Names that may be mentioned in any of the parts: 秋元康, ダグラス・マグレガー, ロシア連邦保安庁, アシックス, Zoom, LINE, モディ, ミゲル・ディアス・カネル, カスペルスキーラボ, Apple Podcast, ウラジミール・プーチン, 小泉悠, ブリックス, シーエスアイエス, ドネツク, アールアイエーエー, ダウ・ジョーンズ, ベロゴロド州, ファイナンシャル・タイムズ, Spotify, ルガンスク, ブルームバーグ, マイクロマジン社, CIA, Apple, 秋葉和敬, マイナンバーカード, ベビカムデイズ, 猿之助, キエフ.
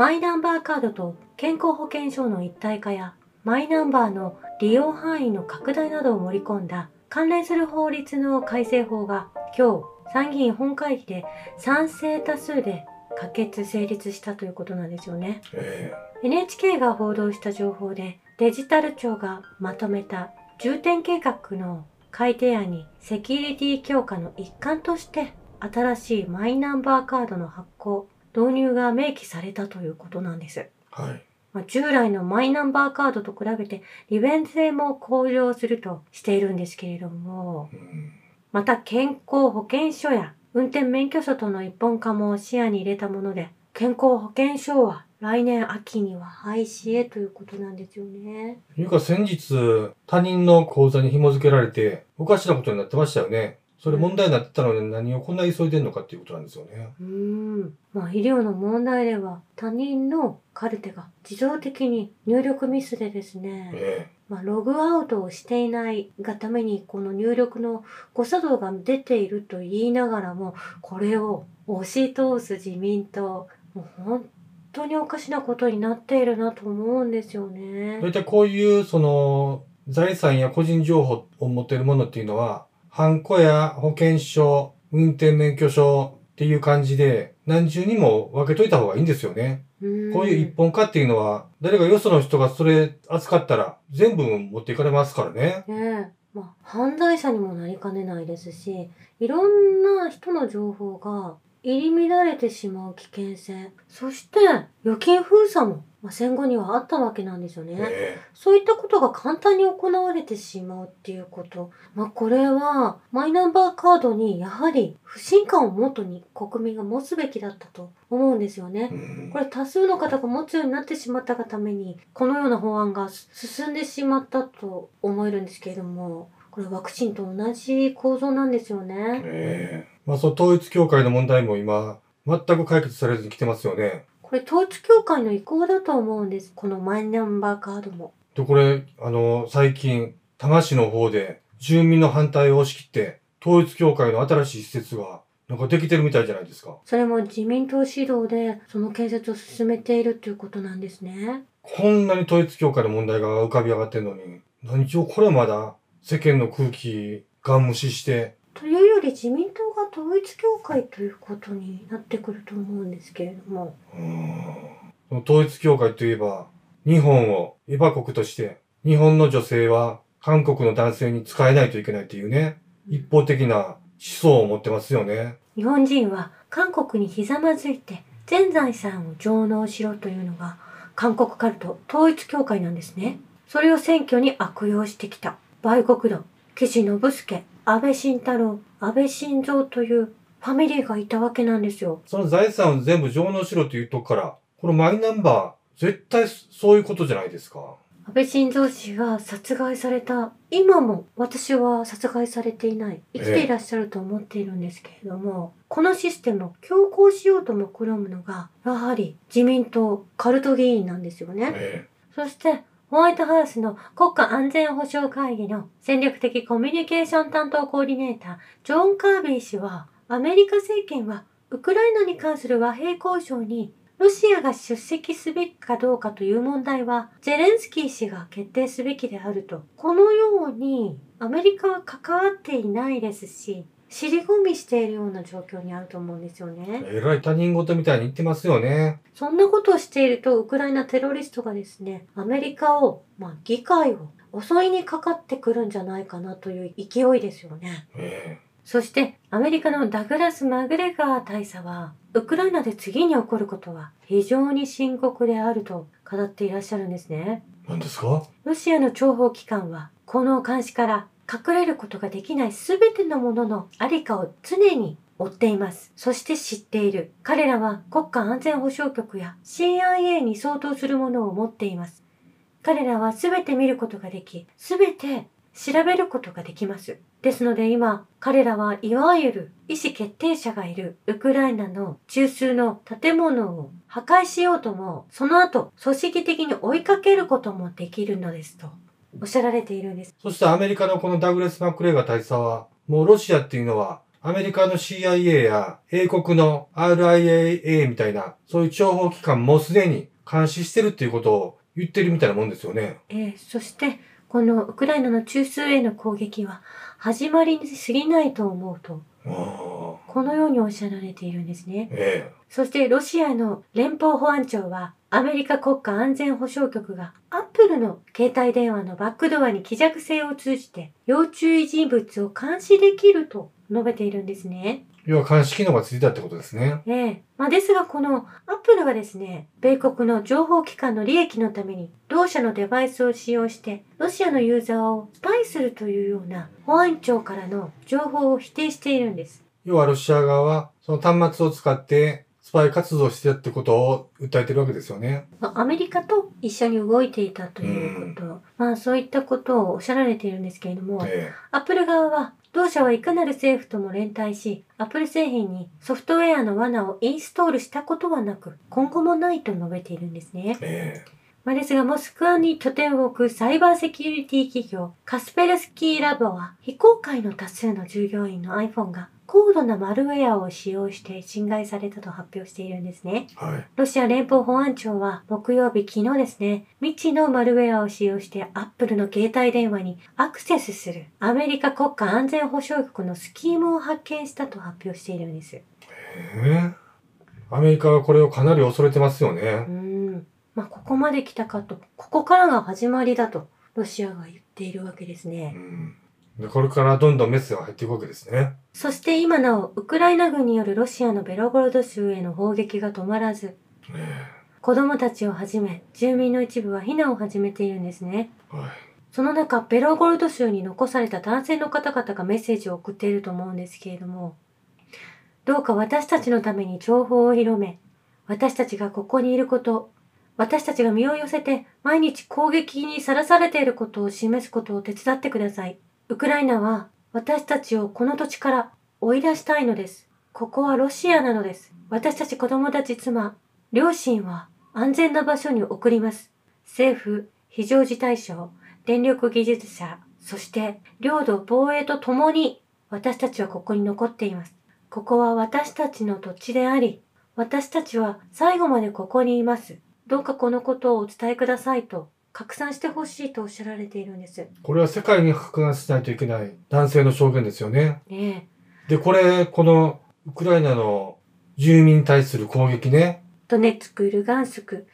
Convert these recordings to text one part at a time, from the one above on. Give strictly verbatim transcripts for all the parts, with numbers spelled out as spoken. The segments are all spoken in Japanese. マイナンバーカードと健康保険証の一体化やマイナンバーの利用範囲の拡大などを盛り込んだ関連する法律の改正法が今日参議院本会議で賛成多数で可決成立したということなんですよね。えー、エヌエイチケー が報道した情報でデジタル庁がまとめた重点計画の改定案にセキュリティ強化の一環として新しいマイナンバーカードの発行導入が明記されたということなんです。はい、まあ、従来のマイナンバーカードと比べて利便性も向上するとしているんですけれども、うん、また健康保険証や運転免許証との一本化も視野に入れたもので、健康保険証は来年秋には廃止へということなんですよね。ゆか、先日他人の口座に紐付けられておかしなことになってましたよね。それ問題になってたのに何をこんな急いでんのかっていうことなんですよね。うーん、まあ、医療の問題では他人のカルテが自動的に入力ミスでですね、ええ、まあ、ログアウトをしていないがためにこの入力の誤作動が出ていると言いながらも、これを押し通す自民党、もう本当におかしなことになっているなと思うんですよね。大体こういうその財産や個人情報を持っているものっていうのは、ハンコや保険証、運転免許証っていう感じで何重にも分けといた方がいいんですよね。こういう一本化っていうのは、誰かよその人がそれ扱ったら全部持っていかれますからね。ねえ、まあ、犯罪者にもなりかねないですし、いろんな人の情報が入り乱れてしまう危険性、そして預金封鎖も、まあ、戦後にはあったわけなんですよね。えー、そういったことが簡単に行われてしまうっていうこと。まあ、これはマイナンバーカードにやはり不信感をもとに国民が持つべきだったと思うんですよね。うん、これ多数の方が持つようになってしまったがために、このような法案が進んでしまったと思えるんですけれども、これワクチンと同じ構造なんですよね。えーまあ、その統一教会の問題も今、全く解決されずに来てますよね。これ統一教会の意向だと思うんです。このマイナンバーカードも。で、これ、あの、最近、多摩市の方で、住民の反対を押し切って、統一教会の新しい施設が、なんかできてるみたいじゃないですか。それも自民党指導で、その建設を進めているということなんですね。こんなに統一教会の問題が浮かび上がってるのに、何ちゅうこれまだ、世間の空気が無視して、というより自民党が統一教会ということになってくると思うんですけれども、うん、統一教会といえば日本をエバ国として日本の女性は韓国の男性に使えないといけないというね、一方的な思想を持ってますよね。日本人は韓国にひざまずいて全財産を上納しろというのが韓国カルト統一教会なんですね。それを選挙に悪用してきた売国奴岸信介、安倍晋太郎、安倍晋三というファミリーがいたわけなんですよ。その財産を全部上納しろというとこから、このマイナンバー、絶対そういうことじゃないですか。安倍晋三氏が殺害された、今も私は殺害されていない、生きていらっしゃると思っているんですけれども、ええ、このシステムを強行しようともくろむのが、やはり自民党、カルト議員なんですよね。ええ、そして、ホワイトハウスの国家安全保障会議の戦略的コミュニケーション担当コーディネーター、ジョン・カービー氏は、アメリカ政権はウクライナに関する和平交渉にロシアが出席すべきかどうかという問題は、ゼレンスキー氏が決定すべきであると。このように、アメリカは関わっていないですし、尻込みしているような状況にあると思うんですよね。えらい他人事みたいに言ってますよね。そんなことをしていると、ウクライナテロリストがですね、アメリカを、まあ議会を襲いにかかってくるんじゃないかなという勢いですよね。えー、そして、アメリカのダグラス・マグレガー大佐は、ウクライナで次に起こることは非常に深刻であると語っていらっしゃるんですね。何ですか？ロシアの諜報機関は、この監視から、隠れることができないすべてのもののありかを常に追っています。そして知っている。彼らは国家安全保障局や シーアイエー に相当するものを持っています。彼らはすべて見ることができ、すべて調べることができます。ですので今、彼らはいわゆる意思決定者がいるウクライナの中枢の建物を破壊しようとも、その後組織的に追いかけることもできるのですと。おっしゃられているんです。そしてアメリカのこのダグラス・マクレガー大佐は、もうロシアっていうのはアメリカの シーアイエー や英国の アールアイエーエー みたいな、そういう情報機関もすでに監視してるっていうことを言ってるみたいなもんですよね。えー、そして、このウクライナの中枢への攻撃は始まりに過ぎないと思うと、このようにおっしゃられているんですね。ええ、そしてロシアの連邦保安庁は、アメリカ国家安全保障局が Apple の携帯電話のバックドアに希弱性を通じて要注意人物を監視できると述べているんですね。要は監視機能がついたってことですね。ええ。まあ、ですがこの Apple がですね、米国の情報機関の利益のために同社のデバイスを使用してロシアのユーザーをスパイするというような保安庁からの情報を否定しているんです。要はロシア側はその端末を使ってスパイ活動してたってことを訴えてるわけですよね。アメリカと一緒に動いていたということ、うん、まあそういったことをおっしゃられているんですけれども、ええ、アップル側は同社はいかなる政府とも連帯し、アップル製品にソフトウェアの罠をインストールしたことはなく、今後もないと述べているんですね。ええ、まあですが、モスクワに拠点を置くサイバーセキュリティ企業カスペルスキーラボは、非公開の多数の従業員の iPhone が高度なマルウェアを使用して侵害されたと発表しているんですね。はい、ロシア連邦保安庁は木曜日、昨日ですね、未知のマルウェアを使用してアップルの携帯電話にアクセスするアメリカ国家安全保障局のスキームを発見したと発表しているんです。へえ、アメリカはこれをかなり恐れてますよね。うん、まあここまで来たかと、ここからが始まりだとロシアが言っているわけですね。うん、これからどんどんメスが入っていくわけですね。そして今なお、ウクライナ軍によるロシアのベロゴロド州への砲撃が止まらず、えー、子供たちをはじめ、住民の一部は避難を始めているんですね。はい、その中、ベロゴロド州に残された男性の方々がメッセージを送っていると思うんですけれども、どうか私たちのために情報を広め、私たちがここにいること、私たちが身を寄せて毎日攻撃にさらされていることを示すことを手伝ってください。ウクライナは私たちをこの土地から追い出したいのです。ここはロシアなのです。私たち子供たち、妻、両親は安全な場所に送ります。政府、非常事態省、電力技術者、そして領土防衛とともに私たちはここに残っています。ここは私たちの土地であり、私たちは最後までここにいます。どうかこのことをお伝えくださいと。拡散してほしいとおっしゃられているんです。これは世界に拡散しないといけない男性の証言ですよね。ねえ。で、これ、このウクライナの住民に対する攻撃ね。ドネツク、ルガンスク、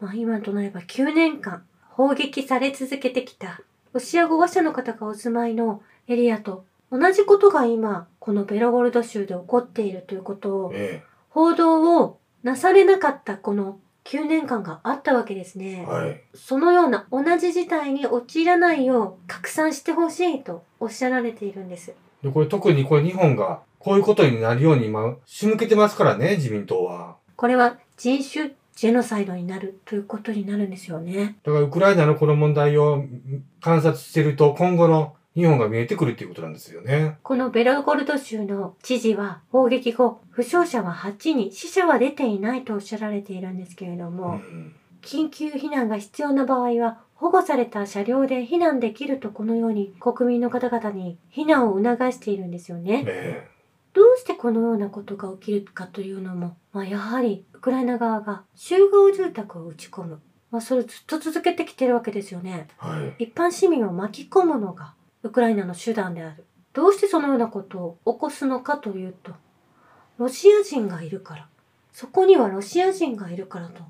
まあ今となればきゅうねんかん砲撃され続けてきたロシア語話者の方がお住まいのエリアと同じことが今、このベロゴロド州で起こっているということを、ね、報道をなされなかったこのきゅうねんかんがあったわけですね。はい、そのような同じ事態に陥らないよう拡散してほしいとおっしゃられているんです。で、これ特にこれ日本がこういうことになるように今仕向けてますからね、自民党は。これは人種ジェノサイドになるということになるんですよね。だからウクライナのこの問題を観察してると今後の日本が見えてくるっていうことなんですよね。このベロゴロド州の知事は砲撃後、負傷者ははちにん、死者は出ていないとおっしゃられているんですけれども、うん、緊急避難が必要な場合は保護された車両で避難できるとこのように国民の方々に避難を促しているんですよね。ね、どうしてこのようなことが起きるかというのも、まあ、やはりウクライナ側が集合住宅を打ち込む、まあ、それをずっと続けてきてるわけですよね。はい、一般市民を巻き込むのがウクライナの手段である。どうしてそのようなことを起こすのかというと、ロシア人がいるから。そこにはロシア人がいるからと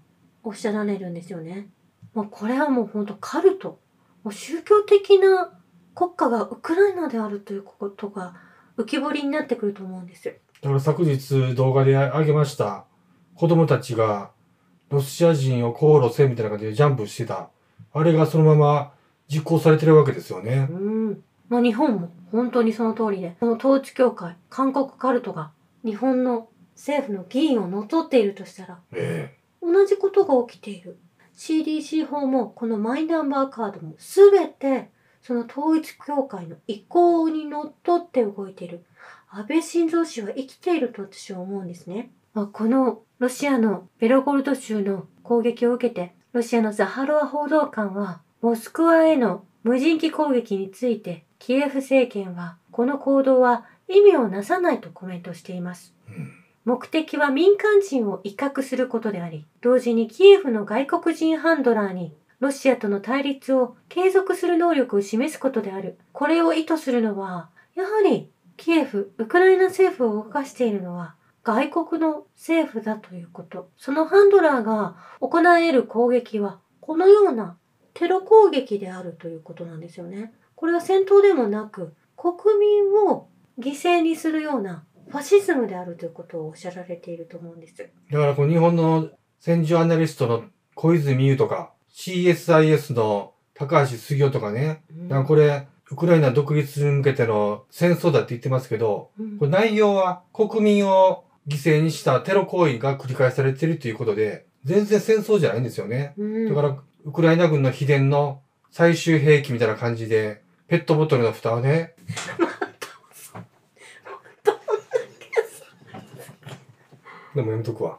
おっしゃられるんですよね。もうこれはもう本当カルト。もう宗教的な国家がウクライナであるということが浮き彫りになってくると思うんです。だから昨日動画であげました。子供たちがロシア人を殺せみたいな感じでジャンプしてた。あれがそのまま実行されてるわけですよね。うん。まあ日本も本当にその通りで、その統一教会、韓国カルトが日本の政府の議員を乗っているとしたら、ええ、同じことが起きている。シーディーシー 法もこのマイナンバーカードも全てその統一教会の意向に乗っ取って動いている。安倍晋三氏は生きていると私は思うんですね。まあ、このロシアのベロゴロド州の攻撃を受けて、ロシアのザハロワ報道官は、モスクワへの無人機攻撃について、キエフ政権は、この行動は意味をなさないとコメントしています。うん、目的は民間人を威嚇することであり、同時にキエフの外国人ハンドラーにロシアとの対立を継続する能力を示すことである。これを意図するのは、やはりキエフ、ウクライナ政府を動かしているのは外国の政府だということ。そのハンドラーが行える攻撃はこのようなテロ攻撃であるということなんですよね。これは戦闘でもなく、国民を犠牲にするようなファシズムであるということをおっしゃられていると思うんです。だからこう日本の戦時アナリストの小泉悠とか、シーエスアイエス の高橋杉雄とかね、うん、だからこれ、ウクライナ独立に向けての戦争だって言ってますけど、うん、これ内容は国民を犠牲にしたテロ行為が繰り返されているということで、全然戦争じゃないんですよね。うん、だからウクライナ軍の秘伝の最終兵器みたいな感じで、ペットボトルの蓋をね、でもやめとくわ。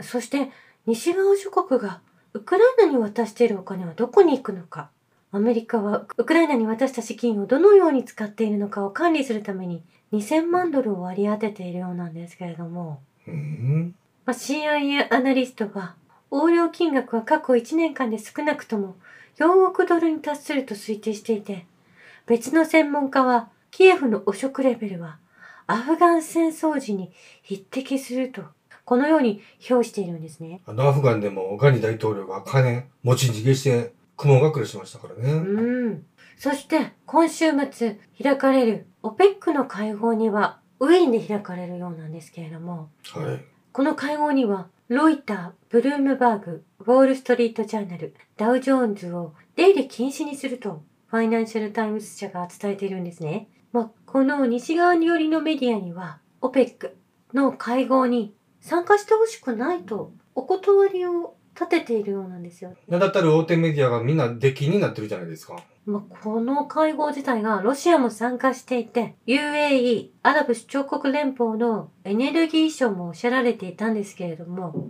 そして西側諸国がウクライナに渡しているお金はどこに行くのか、アメリカはウクライナに渡した資金をどのように使っているのかを管理するためににせんまんドルを割り当てているようなんですけれども、うん、まあ、シーアイエー アナリストは横領金額は過去いちねんかんで少なくともよんおくドルに達すると推定していて、別の専門家はキエフの汚職レベルはアフガン戦争時に匹敵すると、このように評しているんですね。あのアフガンでもガニ大統領が金持ち逃げして雲隠れしましたからね。うん。そして今週末開かれる オペック の会合にはウィーンで開かれるようなんですけれども、はい、この会合にはロイター、ブルームバーグ、ウォール・ストリート・ジャーナル、ダウ・ジョーンズを出入り禁止にするとファイナンシャル・タイムズ社が伝えているんですね。まあ、この西側寄りのメディアには オペック の会合に参加してほしくないとお断りを立てているようなんですよ。名だたる大手メディアがみんな出禁になってるじゃないですか。まあ、この会合自体がロシアも参加していて ユーエーイー アラブ首長国連邦のエネルギー省もおっしゃられていたんですけれども、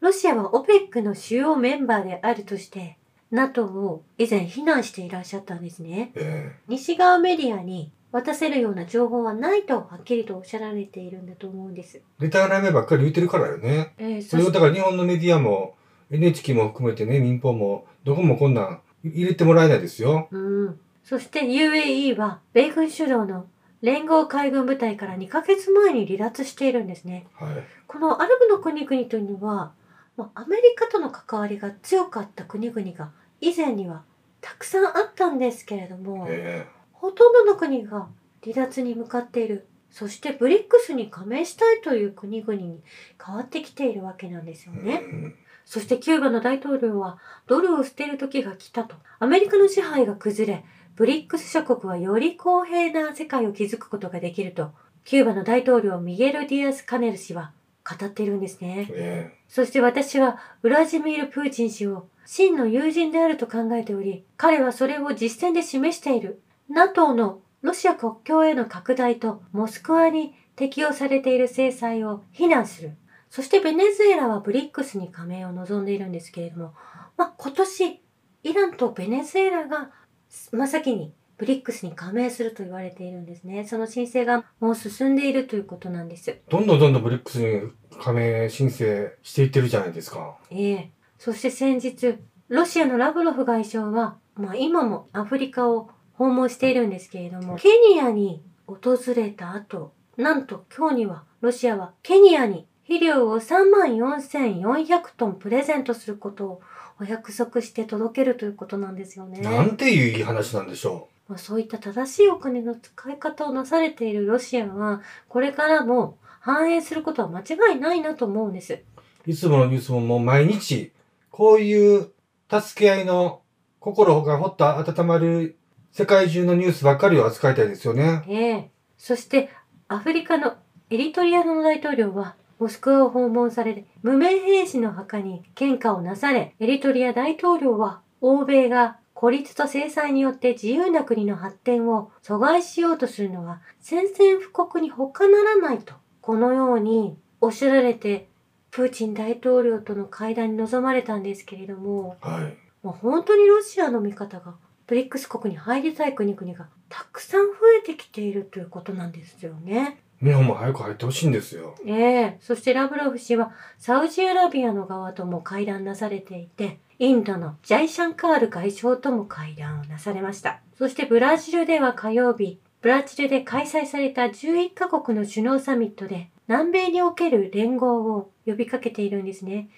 ロシアは オペック の主要メンバーであるとして ナトー を以前非難していらっしゃったんですね。えー、西側メディアに渡せるような情報はないとはっきりとおっしゃられているんだと思うんです。レターラメばっかり言ってるからよね。えー、それをだから日本のメディアも エヌエイチケー も含めてね、民放もどこもこんなん入れてもらえないですよ。うん。そして ユーエーイー は米軍主導の連合海軍部隊からにかげつまえに離脱しているんですね。はい、このアラブの国々というのは、まあ、アメリカとの関わりが強かった国々が以前にはたくさんあったんですけれども、えーほとんどの国が離脱に向かっている。そしてブリックスに加盟したいという国々に変わってきているわけなんですよね。うん、そしてキューバの大統領はドルを捨てる時が来たと。アメリカの支配が崩れ、ブリックス諸国はより公平な世界を築くことができると、キューバの大統領ミゲル・ディアス・カネル氏は語っているんですね。うん、そして私はウラジミール・プーチン氏を真の友人であると考えており、彼はそれを実践で示している。ナトー のロシア国境への拡大とモスクワに適用されている制裁を非難する。そしてベネズエラはブリックスに加盟を望んでいるんですけれども、まあ、今年イランとベネズエラが真っ先にブリックスに加盟すると言われているんですね。その申請がもう進んでいるということなんです。どんどんどんどんブリックスに加盟申請していってるじゃないですか。ええ。そして先日ロシアのラブロフ外相は、まあ、今もアフリカを訪問しているんですけれども、ケニアに訪れた後、なんと今日にはロシアはケニアに肥料をさんまんよんせんよんひゃくトンプレゼントすることをお約束して届けるということなんですよね。なんていういい話なんでしょう。まあ、そういった正しいお金の使い方をなされているロシアはこれからも反映することは間違いないなと思うんです。いつものニュースももう毎日こういう助け合いの心がほっと温まる世界中のニュースばっかりを扱いたいですよね。ええ。そして、アフリカのエリトリアの大統領は、モスクワを訪問され、無名兵士の墓に献花をなされ、エリトリア大統領は、欧米が孤立と制裁によって自由な国の発展を阻害しようとするのは、宣戦布告に他ならないと、このようにおっしゃられて、プーチン大統領との会談に臨まれたんですけれども、はい、もう本当にロシアの見方がブリックス国に入りたい国々がたくさん増えてきているということなんですよね。日本も早く入ってほしいんですよ。ええー、そしてラブロフ氏はサウジアラビアの側とも会談なされていて、インドのジャイシャンカール外相とも会談をなされました。そしてブラジルでは火曜日、ブラジルで開催されたじゅういっかこくの首脳サミットで南米における連合を呼びかけているんですね。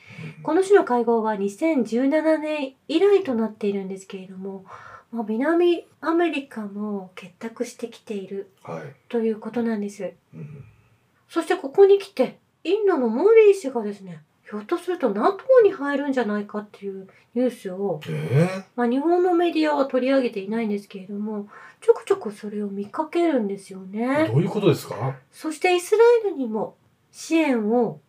この種の会合はにせんじゅうななねん以来となっているんですけれども、南アメリカも結託してきている、はい、ということなんです、うん、そしてここに来てインドのモディ氏がですね、ひょっとすると ナトー に入るんじゃないかっていうニュースを、えーまあ、日本のメディアは取り上げていないんですけれども、ちょくちょくそれを見かけるんですよね。どういうことですか？そしてイスラエルにも支援を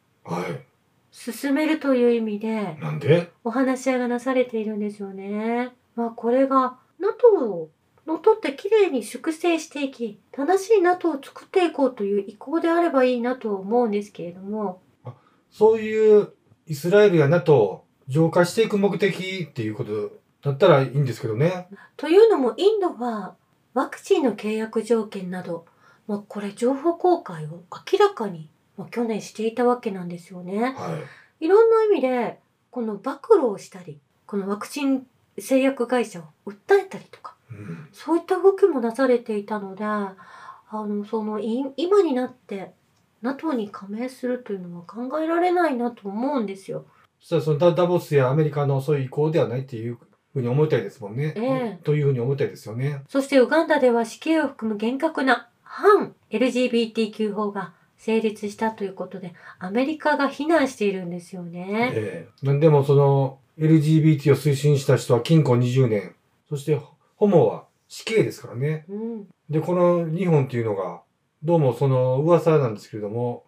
進めるという意味で、なんでお話し合いがなされているんですよね。まあ、これが ナトー をのとってきれいに粛清していき、正しい ナトー を作っていこうという意向であればいいなと思うんですけれども、そういうイスラエルや ナトー を浄化していく目的っていうことだったらいいんですけどね。というのもインドはワクチンの契約条件など、まあ、これ情報公開を明らかに、まあ、去年していたわけなんですよね。はい、いろんな意味でこの暴露をしたり、このワクチン製薬会社を訴えたりとか、うん、そういった動きもなされていたので、あのそのい今になって ナトー に加盟するというのは考えられないなと思うんですよ。そしたらそのダボスやアメリカのそういう意向ではないっていうふうに思いたいですもんね、えー、というふうに思いたいですよね。そしてウガンダでは死刑を含む厳格な反 エルジービーティーキュー 法が成立したということで、アメリカが非難しているんですよね。えー、なんでもそのエルジービーティー を推進した人は禁錮にじゅうねん、そしてホモは死刑ですからね。うん、でこのにほんっていうのがどうもその噂なんですけれども、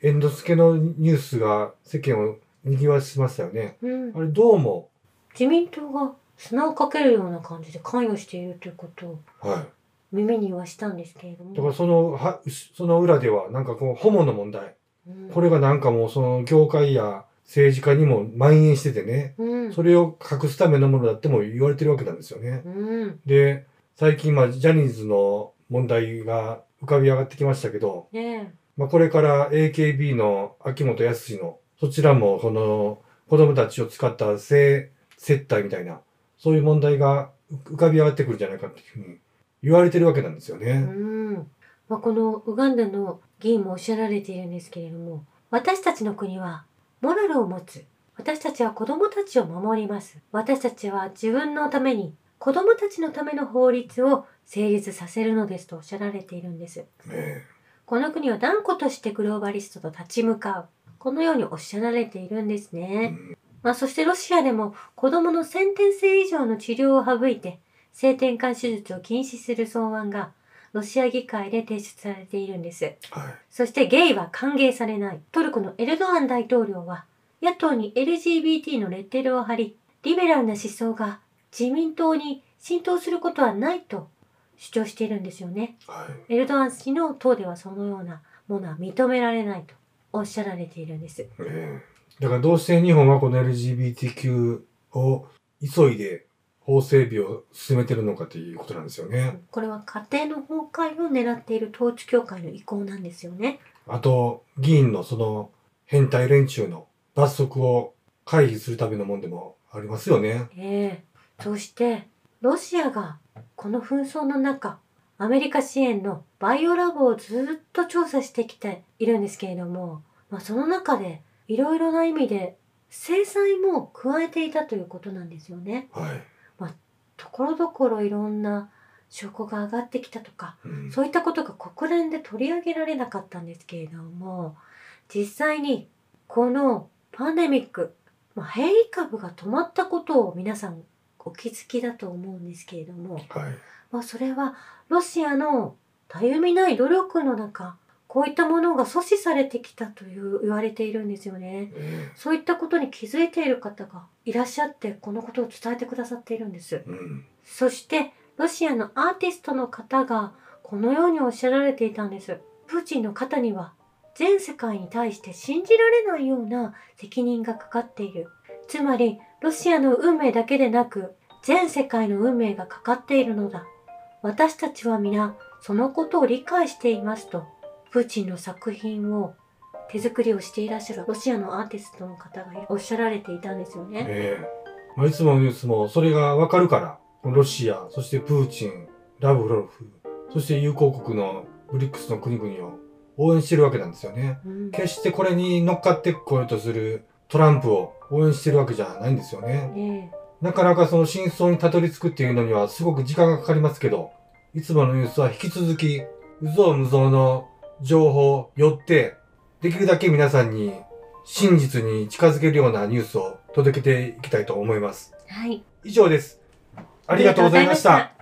猿之助のニュースが世間を賑わしましたよね。うん、あれどうも自民党が砂をかけるような感じで関与しているということを、はい、耳にはしたんですけれども、だからそのはその裏ではなんかこうホモの問題、うん、これがなんかもうその業界や政治家にも蔓延しててね、うん、それを隠すためのものだっても言われてるわけなんですよね。うん、で、最近、まあ、ジャニーズの問題が浮かび上がってきましたけど、ね、まあこれから エーケービー の秋元康の、そちらもこの子供たちを使った性接待みたいな、そういう問題が浮かび上がってくるんじゃないかっていうふうに言われてるわけなんですよね。うん、まあ、このウガンダの議員もおっしゃられているんですけれども、私たちの国はモラルを持つ。私たちは子供たちを守ります。私たちは自分のために、子供たちのための法律を成立させるのですとおっしゃられているんです。ね、この国は断固としてグローバリストと立ち向かう。このようにおっしゃられているんですね。うん、まあ、そしてロシアでも子供の先天性以上の治療を省いて、性転換手術を禁止する草案が、ロシア議会で提出されているんです。はい、そしてゲイは歓迎されない。トルコのエルドアン大統領は野党に エルジービーティー のレッテルを貼り、リベラルな思想が自民党に浸透することはないと主張しているんですよね。はい、エルドアン氏の党ではそのようなものは認められないとおっしゃられているんです。えー、だからどうして日本はこの エルジービーティーキュー を急いで法整備を進めてるのかということなんですよね。これは家庭の崩壊を狙っている統治教会の意向なんですよね。あと議員のその変態連中の罰則を回避するためのもんでもありますよね。ええー、そしてロシアがこの紛争の中、アメリカ支援のバイオラボをずっと調査してきているんですけれども、まあ、その中でいろいろな意味で制裁も加えていたということなんですよね。はい、ところどころいろんな証拠が上がってきたとか、うん、そういったことが国連で取り上げられなかったんですけれども、実際にこのパンデミック、まあ、変異株が止まったことを皆さんお気づきだと思うんですけれども、はい、まあそれはロシアのたゆみない努力の中、こういったものが阻止されてきたという言われているんですよね。うん、そういったことに気づいている方がいらっしゃって、このことを伝えてくださっているんです。うん、そしてロシアのアーティストの方がこのようにおっしゃられていたんです。プーチンの肩には全世界に対して信じられないような責任がかかっている。つまりロシアの運命だけでなく全世界の運命がかかっているのだ。私たちは皆そのことを理解していますと、プーチンの作品を手作りをしていらっしゃるロシアのアーティストの方がおっしゃられていたんですよね。ええー。いつもいつもそれがわかるから、ロシア、そしてプーチン、ラブロフ、そして友好国のブリックスの国々を応援してるわけなんですよね。うん、決してこれに乗っかってこようとするトランプを応援してるわけじゃないんですよね。えー、なかなかその真相にたどり着くっていうのにはすごく時間がかかりますけど、いつものニュースは引き続き、有象無象の情報をよって、できるだけ皆さんに真実に近づけるようなニュースを届けていきたいと思います。はい。以上です。ありがとうございました。